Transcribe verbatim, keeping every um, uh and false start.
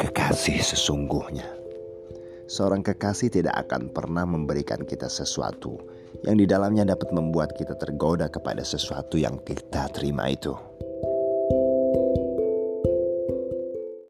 Kekasih sesungguhnya. Seorang kekasih tidak akan pernah memberikan kita sesuatu yang di dalamnya dapat membuat kita tergoda kepada sesuatu yang kita terima itu.